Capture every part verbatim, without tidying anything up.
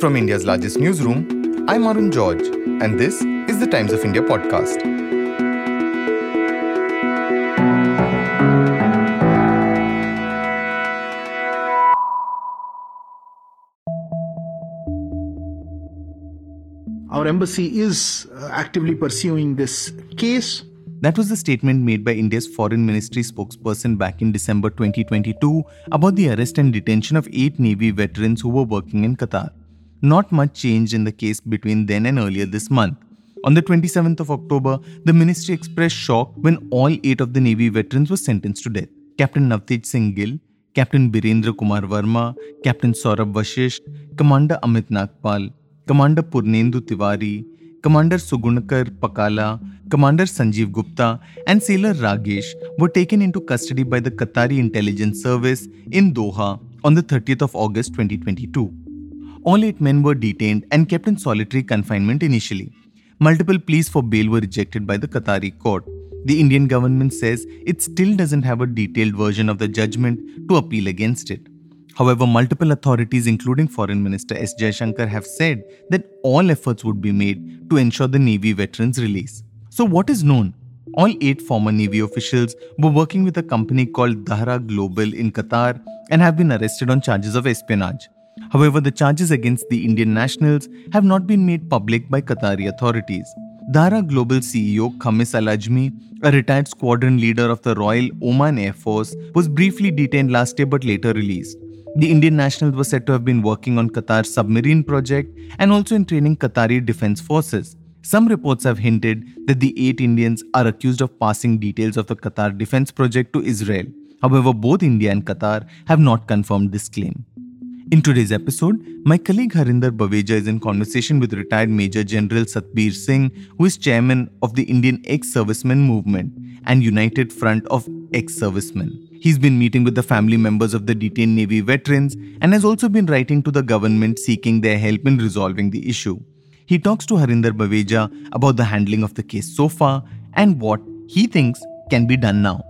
From India's largest newsroom, I'm Arun George, and this is the Times of India podcast. Our embassy is actively pursuing this case. That was the statement made by India's Foreign Ministry spokesperson back in December twenty twenty-two about the arrest and detention of eight Navy veterans who were working in Qatar. Not much changed in the case between then and earlier this month. On the twenty-seventh of October, the ministry expressed shock when all eight of the Navy veterans were sentenced to death. Captain Navtej Singh Gill, Captain Birendra Kumar Verma, Captain Saurabh Vashish, Commander Amit Nagpal, Commander Purnendu Tiwari, Commander Sugunakar Pakala, Commander Sanjeev Gupta and sailor Ragesh were taken into custody by the Qatari intelligence service in Doha on the thirtieth of August twenty twenty-two. All eight men were detained and kept in solitary confinement initially. Multiple pleas for bail were rejected by the Qatari court. The Indian government says it still doesn't have a detailed version of the judgment to appeal against it. However, multiple authorities including Foreign Minister S. Jaishankar have said that all efforts would be made to ensure the Navy veterans' release. So what is known? All eight former Navy officials were working with a company called Dahra Global in Qatar and have been arrested on charges of espionage. However, the charges against the Indian nationals have not been made public by Qatari authorities. Dahra Global C E O Khamis Alajmi, a retired squadron leader of the Royal Oman Air Force, was briefly detained last year but later released. The Indian nationals were said to have been working on Qatar's submarine project and also in training Qatari defense forces. Some reports have hinted that the eight Indians are accused of passing details of the Qatar defense project to Israel. However, both India and Qatar have not confirmed this claim. In today's episode, my colleague Harinder Baweja is in conversation with retired Major General Satbir Singh, who is chairman of the Indian Ex-Servicemen Movement and United Front of Ex-Servicemen. He's been meeting with the family members of the detained Navy veterans and has also been writing to the government seeking their help in resolving the issue. He talks to Harinder Baweja about the handling of the case so far and what he thinks can be done now.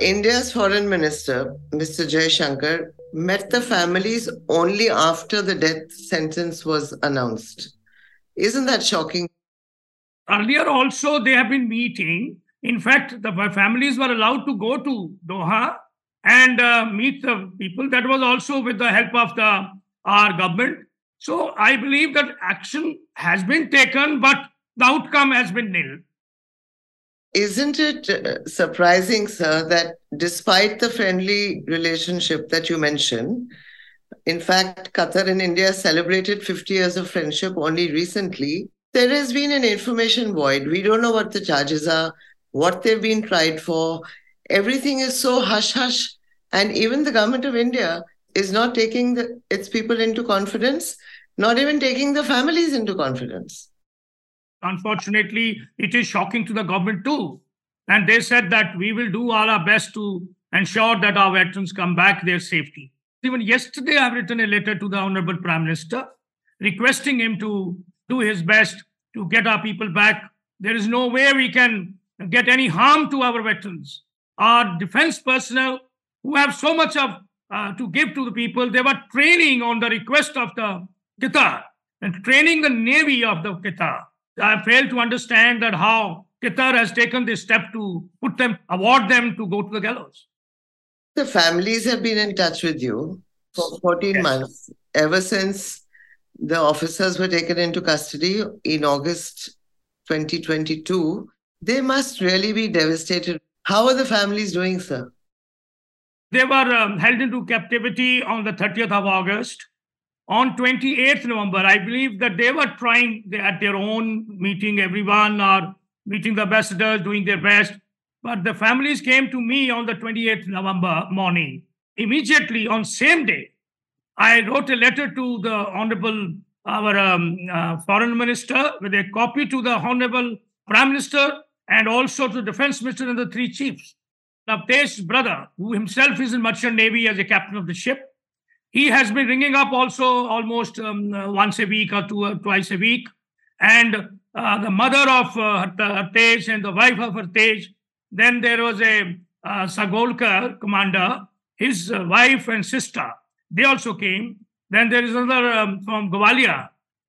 India's Foreign Minister, Mister Jaishankar, met the families only after the death sentence was announced. Isn't that shocking? Earlier also, they have been meeting. In fact, the families were allowed to go to Doha and uh, meet the people. That was also with the help of the our government. So I believe that action has been taken, but the outcome has been nil. Isn't it surprising, sir, that despite the friendly relationship that you mentioned, in fact, Qatar and India celebrated fifty years of friendship only recently, there has been an information void. We don't know what the charges are, what they've been tried for. Everything is so hush-hush. And even the government of India is not taking the, its people into confidence, not even taking the families into confidence. Unfortunately, it is shocking to the government too. And they said that we will do all our best to ensure that our veterans come back their safety. Even yesterday, I have written a letter to the Honorable Prime Minister requesting him to do his best to get our people back. There is no way we can get any harm to our veterans. Our defense personnel who have so much of uh, to give to the people, they were training on the request of the Qatar and training the Navy of the Qatar. I fail to understand that how Qatar has taken this step to put them, award them to go to the gallows. The families have been in touch with you for fourteen yes. months, ever since the officers were taken into custody in August twenty twenty-two. They must really be devastated. How are the families doing, sir? They were um, held into captivity on the thirtieth of August. On twenty-eighth of November, I believe that they were trying they, at their own meeting, everyone or meeting the ambassadors, doing their best. But the families came to me on the twenty-eighth of November morning. Immediately on same day, I wrote a letter to the Honorable, our um, uh, Foreign Minister with a copy to the Honorable Prime Minister and also to Defence Minister and the three chiefs. Navtej's brother, who himself is in Merchant Navy as a captain of the ship, he has been ringing up also almost um, uh, once a week or two, uh, twice a week. And uh, the mother of uh, Navtej and the wife of Navtej, then there was a uh, Sagolkar commander, his uh, wife and sister, they also came. Then there is another um, from Gwalior,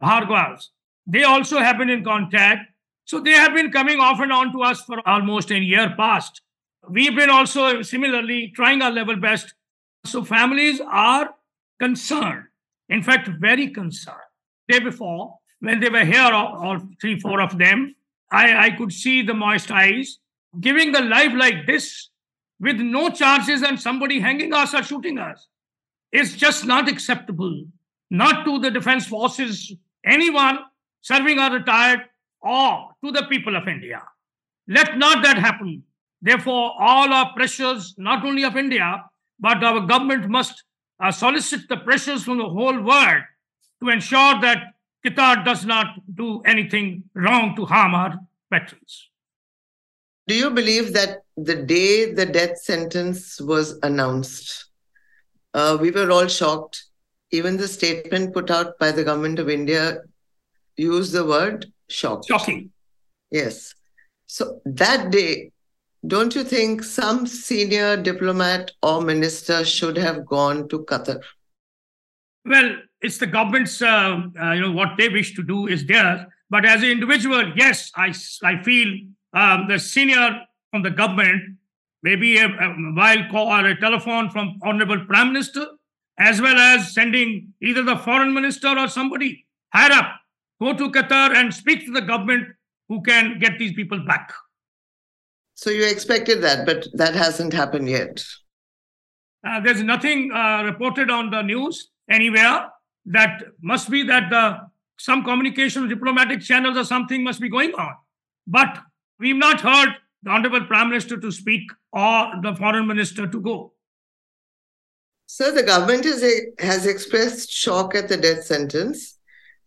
Bhargwals. They also have been in contact. So they have been coming off and on to us for almost a year past. We've been also similarly trying our level best. So families are concerned, in fact, very concerned. The day before, when they were here, all, all three, four of them, I, I could see the moist eyes. Giving the life like this, with no chances and somebody hanging us or shooting us, is just not acceptable. Not to the defense forces, anyone serving or retired, or to the people of India. Let not that happen. Therefore, all our pressures, not only of India, but our government must uh, solicit the pressures from the whole world to ensure that Qatar does not do anything wrong to harm our veterans. Do you believe that the day the death sentence was announced, uh, we were all shocked? Even the statement put out by the government of India used the word shocked. Shocking. Yes. So that day, don't you think some senior diplomat or minister should have gone to Qatar? Well, it's the government's, uh, uh, you know, what they wish to do is theirs. But as an individual, yes, I, I feel... Um, the senior from the government, maybe a, a mobile call or a telephone from Honorable Prime Minister, as well as sending either the foreign minister or somebody higher up, go to Qatar and speak to the government who can get these people back. So you expected that, but that hasn't happened yet. Uh, there's nothing uh, reported on the news anywhere. That must be that uh, some communication, diplomatic channels or something must be going on. But we've not heard the Honorable Prime Minister to speak or the Foreign Minister to go. Sir, the government is a, has expressed shock at the death sentence,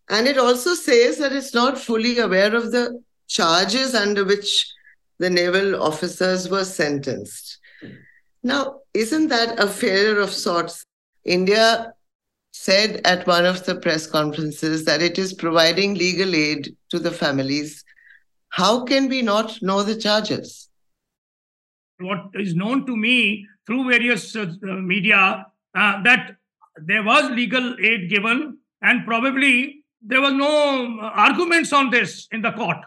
and it also says that it's not fully aware of the charges under which the naval officers were sentenced. Now, isn't that a failure of sorts? India said at one of the press conferences that it is providing legal aid to the families. How can we not know the charges? What is known to me through various uh, media uh, that there was legal aid given and probably there were no arguments on this in the court.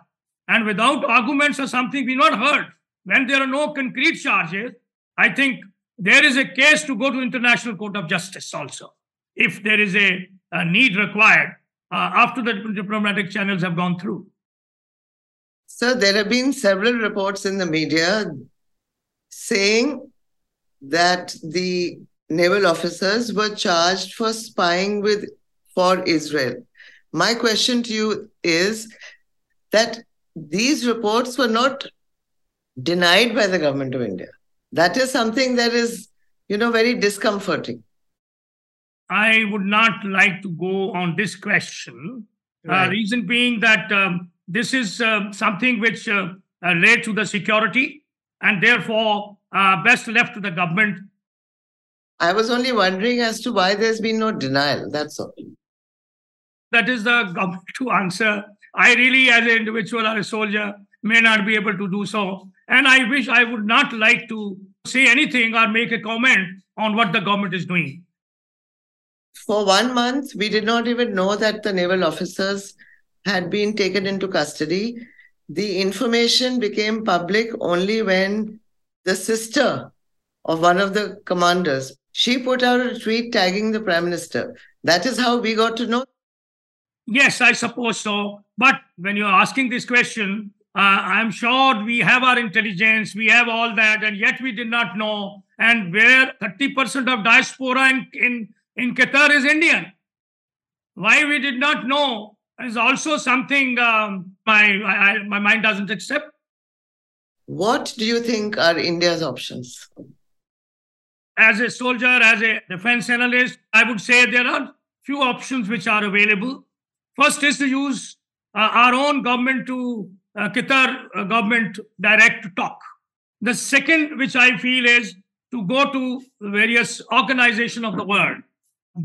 And without arguments or something, we not heard. When there are no concrete charges, I think there is a case to go to International Court of Justice also, if there is a, a need required uh, after the diplomatic channels have gone through. Sir, there have been several reports in the media saying that the naval officers were charged for spying with for Israel. My question to you is that these reports were not denied by the government of India. That is something that is, you know, very discomforting. I would not like to go on this question. Right. Uh, reason being that... Um, This is uh, something which uh, uh, relates to the security and therefore uh, best left to the government. I was only wondering as to why there's been no denial, that's all. That is the government to answer. I really, as an individual or a soldier, may not be able to do so. And I wish I would not like to say anything or make a comment on what the government is doing. For one month, we did not even know that the naval officers had been taken into custody. The information became public only when the sister of one of the commanders, she put out a tweet tagging the Prime Minister. That is how we got to know. Yes, I suppose so. But when you're asking this question, uh, I'm sure we have our intelligence, we have all that, and yet we did not know. And where thirty percent of diaspora in, in, in Qatar is Indian. Why we did not know is also something um, my I, my mind doesn't accept. What do you think are India's options? As a soldier, as a defense analyst, I would say there are few options which are available. First is to use uh, our own government to uh, Qatar uh, government direct to talk. The second, which I feel, is to go to various organizations of the world,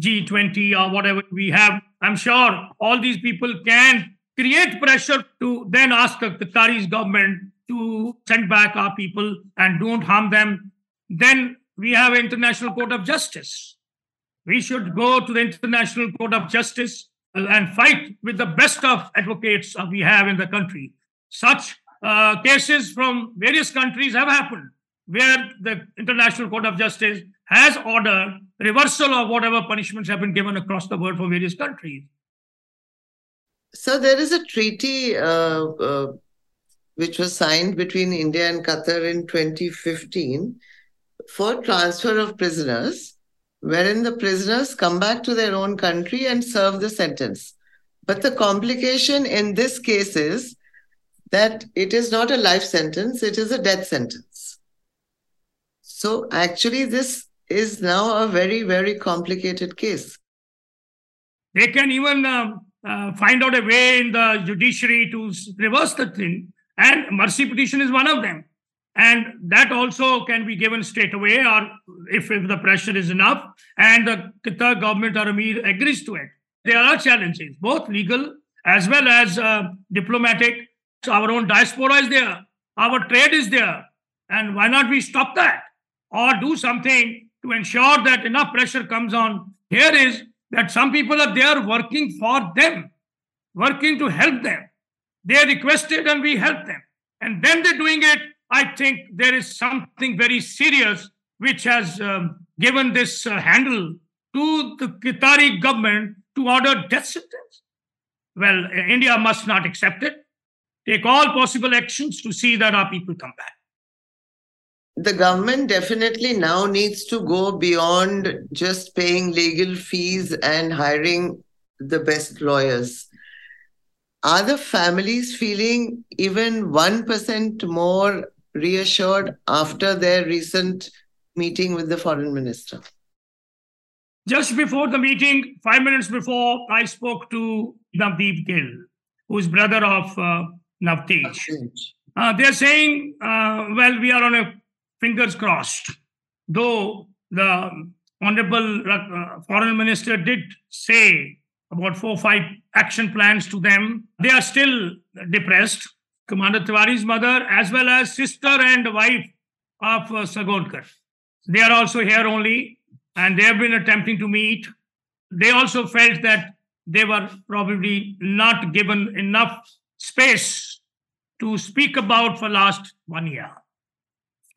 G twenty or whatever we have. I'm sure all these people can create pressure to then ask the Qatari's government to send back our people and don't harm them. Then we have an International Court of Justice. We should go to the International Court of Justice and fight with the best of advocates we have in the country. Such uh, cases from various countries have happened, where the International Court of Justice has ordered reversal of whatever punishments have been given across the world for various countries. So there is a treaty uh, uh, which was signed between India and Qatar in twenty fifteen for transfer of prisoners, wherein the prisoners come back to their own country and serve the sentence. But the complication in this case is that it is not a life sentence, it is a death sentence. So actually this is now a very, very complicated case. They can even uh, uh, find out a way in the judiciary to reverse the thing, and mercy petition is one of them. And that also can be given straight away, or if, if the pressure is enough and the Qatar government or Amir agrees to it. There are challenges, both legal as well as uh, diplomatic. So our own diaspora is there. Our trade is there. And why not we stop that or do something to ensure that enough pressure comes on? Here is that some people are there working for them, working to help them. They requested and we help them. And then they're doing it. I think there is something very serious which has um, given this uh, handle to the Qatari government to order death sentence. Well, India must not accept it. Take all possible actions to see that our people come back. The government definitely now needs to go beyond just paying legal fees and hiring the best lawyers. Are the families feeling even one percent more reassured after their recent meeting with the foreign minister? Just before the meeting, five minutes before, I spoke to Navdeep Gill, who is brother of uh, Navtej. Uh, they're saying, uh, well, we are on a fingers crossed, though the Honorable uh, Foreign Minister did say about four or five action plans to them. They are still depressed. Commander Tiwari's mother, as well as sister and wife of uh, Sagolkar. They are also here only, and they have been attempting to meet. They also felt that they were probably not given enough space to speak about for last one year,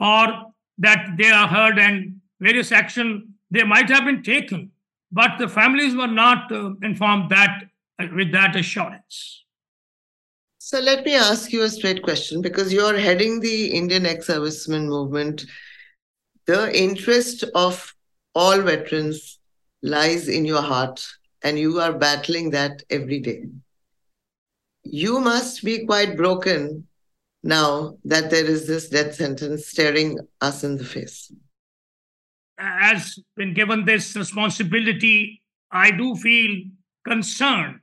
or that they are heard and various action they might have been taken. But the families were not uh, informed that uh, with that assurance. So let me ask you a straight question, because you're heading the Indian ex-servicemen movement. The interest of all veterans lies in your heart, and you are battling that every day. You must be quite broken now that there is this death sentence staring us in the face. As been given this responsibility, I do feel concerned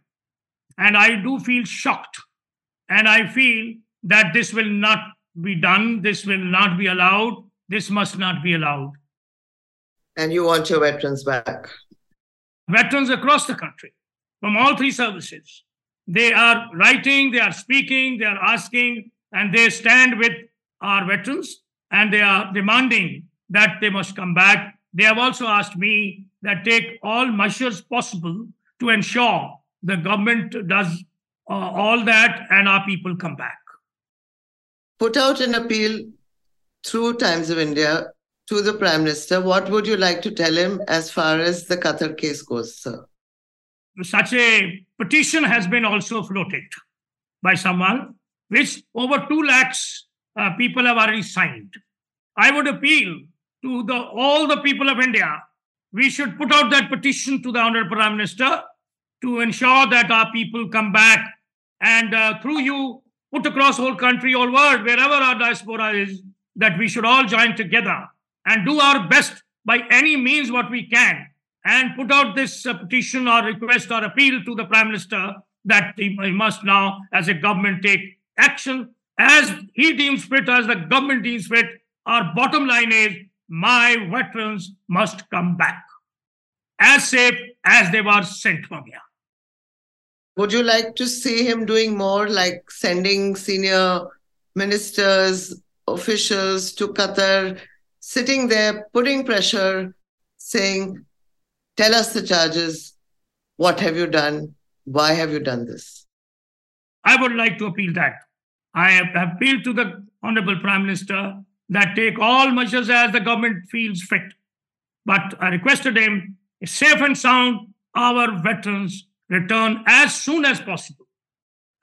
and I do feel shocked. And I feel that this will not be done. This will not be allowed. This must not be allowed. And you want your veterans back? Veterans across the country, from all three services. They are writing, they are speaking, they are asking, and they stand with our veterans and they are demanding that they must come back. They have also asked me that take all measures possible to ensure the government does uh, all that and our people come back. Put out an appeal through Times of India to the Prime Minister. What would you like to tell him as far as the Qatar case goes, sir? Such a petition has been also floated by someone, which over two lakhs uh, people have already signed. I would appeal to the, all the people of India, we should put out that petition to the Honorable Prime Minister to ensure that our people come back and uh, through you, put across whole country, all world, wherever our diaspora is, that we should all join together and do our best by any means what we can and put out this uh, petition or request or appeal to the Prime Minister that he must now, as a government, take action as he deems fit, as the government deems fit. Our bottom line is, my veterans must come back as safe as they were sent from here. Would you like to see him doing more, like sending senior ministers, officials to Qatar, sitting there, putting pressure, saying, Tell us the charges. What have you done? Why have you done this? I would like to appeal that. I have appealed to the Honorable Prime Minister that take all measures as the government feels fit. But I requested him, safe and sound, our veterans return as soon as possible.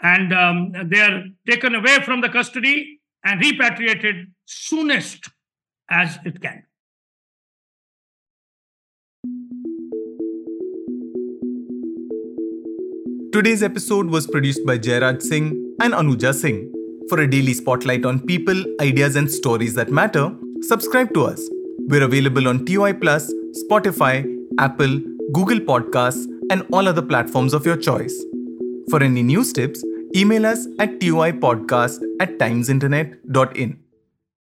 And um, they are taken away from the custody and repatriated soonest as it can. Today's episode was produced by Jairaj Singh and Anuja Singh. For a daily spotlight on people, ideas and stories that matter, subscribe to us. We're available on T O I plus, Spotify, Apple, Google Podcasts and all other platforms of your choice. For any news tips, email us at toipodcast at timesinternet dot in.